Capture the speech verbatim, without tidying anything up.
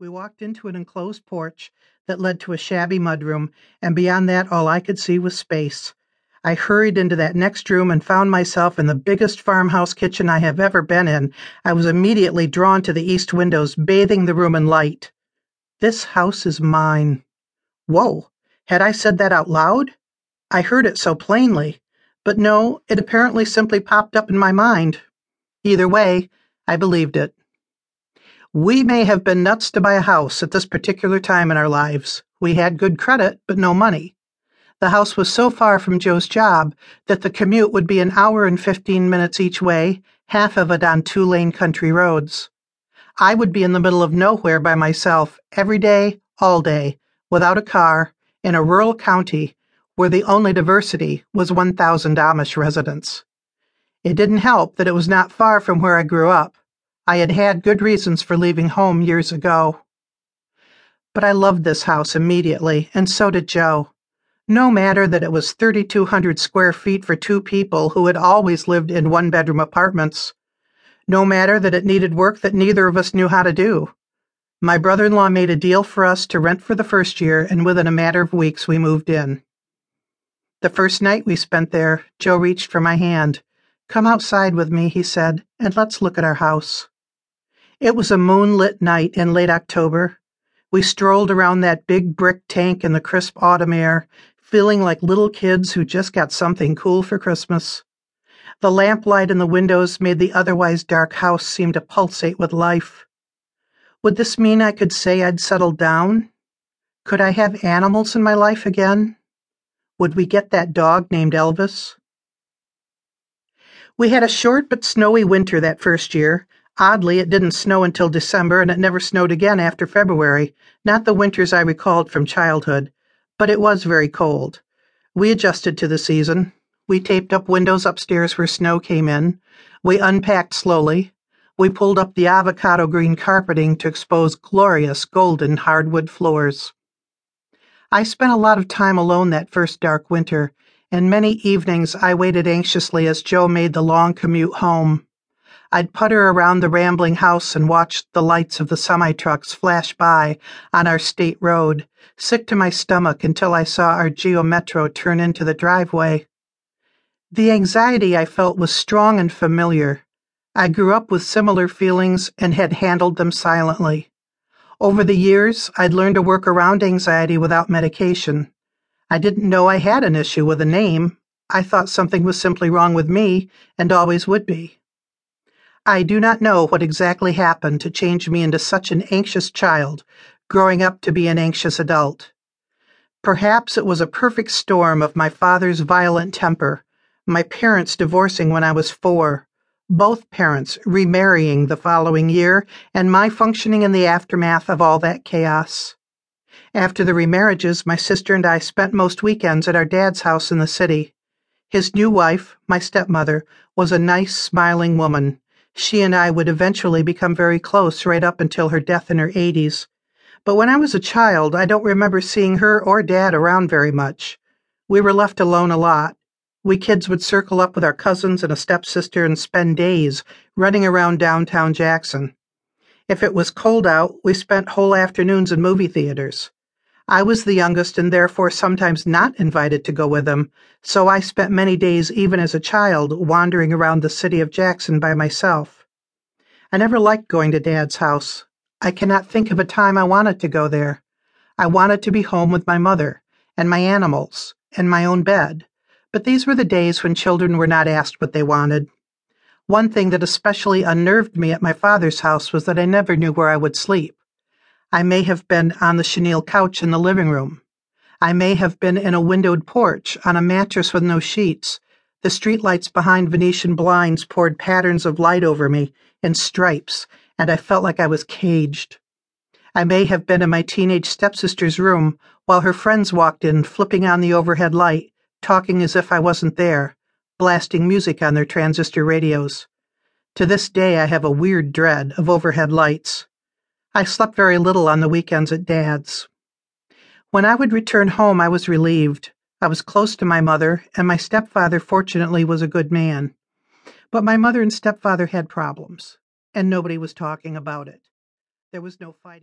We walked into an enclosed porch that led to a shabby mudroom, and beyond that all I could see was space. I hurried into that next room and found myself in the biggest farmhouse kitchen I have ever been in. I was immediately drawn to the east windows, bathing the room in light. This house is mine. Whoa, had I said that out loud? I heard it so plainly, but no, it apparently simply popped up in my mind. Either way, I believed it. We may have been nuts to buy a house at this particular time in our lives. We had good credit, but no money. The house was so far from Joe's job that the commute would be an hour and fifteen minutes each way, half of it on two-lane country roads. I would be in the middle of nowhere by myself every day, all day, without a car, in a rural county where the only diversity was one thousand Amish residents. It didn't help that it was not far from where I grew up. I had had good reasons for leaving home years ago. But I loved this house immediately, and so did Joe. No matter that it was thirty-two hundred square feet for two people who had always lived in one-bedroom apartments. No matter that it needed work that neither of us knew how to do. My brother-in-law made a deal for us to rent for the first year, and within a matter of weeks we moved in. The first night we spent there, Joe reached for my hand. "Come outside with me," he said, "and let's look at our house." It was a moonlit night in late October. We strolled around that big brick tank in the crisp autumn air, feeling like little kids who just got something cool for Christmas. The lamplight in the windows made the otherwise dark house seem to pulsate with life. Would this mean I could say I'd settled down? Could I have animals in my life again? Would we get that dog named Elvis? We had a short but snowy winter that first year. Oddly, it didn't snow until December, and it never snowed again after February, not the winters I recalled from childhood, but it was very cold. We adjusted to the season. We taped up windows upstairs where snow came in. We unpacked slowly. We pulled up the avocado green carpeting to expose glorious golden hardwood floors. I spent a lot of time alone that first dark winter, and many evenings I waited anxiously as Joe made the long commute home. I'd putter around the rambling house and watch the lights of the semi-trucks flash by on our state road, sick to my stomach until I saw our Geo Metro turn into the driveway. The anxiety I felt was strong and familiar. I grew up with similar feelings and had handled them silently. Over the years, I'd learned to work around anxiety without medication. I didn't know I had an issue with a name. I thought something was simply wrong with me and always would be. I do not know what exactly happened to change me into such an anxious child, growing up to be an anxious adult. Perhaps it was a perfect storm of my father's violent temper, my parents divorcing when I was four, both parents remarrying the following year, and my functioning in the aftermath of all that chaos. After the remarriages, my sister and I spent most weekends at our dad's house in the city. His new wife, my stepmother, was a nice, smiling woman. She and I would eventually become very close right up until her death in her eighties. But when I was a child, I don't remember seeing her or Dad around very much. We were left alone a lot. We kids would circle up with our cousins and a stepsister and spend days running around downtown Jackson. If it was cold out, we spent whole afternoons in movie theaters. I was the youngest and therefore sometimes not invited to go with them, so I spent many days even as a child wandering around the city of Jackson by myself. I never liked going to Dad's house. I cannot think of a time I wanted to go there. I wanted to be home with my mother, and my animals, and my own bed, but these were the days when children were not asked what they wanted. One thing that especially unnerved me at my father's house was that I never knew where I would sleep. I may have been on the chenille couch in the living room. I may have been in a windowed porch on a mattress with no sheets. The streetlights behind Venetian blinds poured patterns of light over me in stripes, and I felt like I was caged. I may have been in my teenage stepsister's room while her friends walked in, flipping on the overhead light, talking as if I wasn't there, blasting music on their transistor radios. To this day, I have a weird dread of overhead lights. I slept very little on the weekends at Dad's. When I would return home, I was relieved. I was close to my mother, and my stepfather, fortunately, was a good man. But my mother and stepfather had problems, and nobody was talking about it. There was no fighting.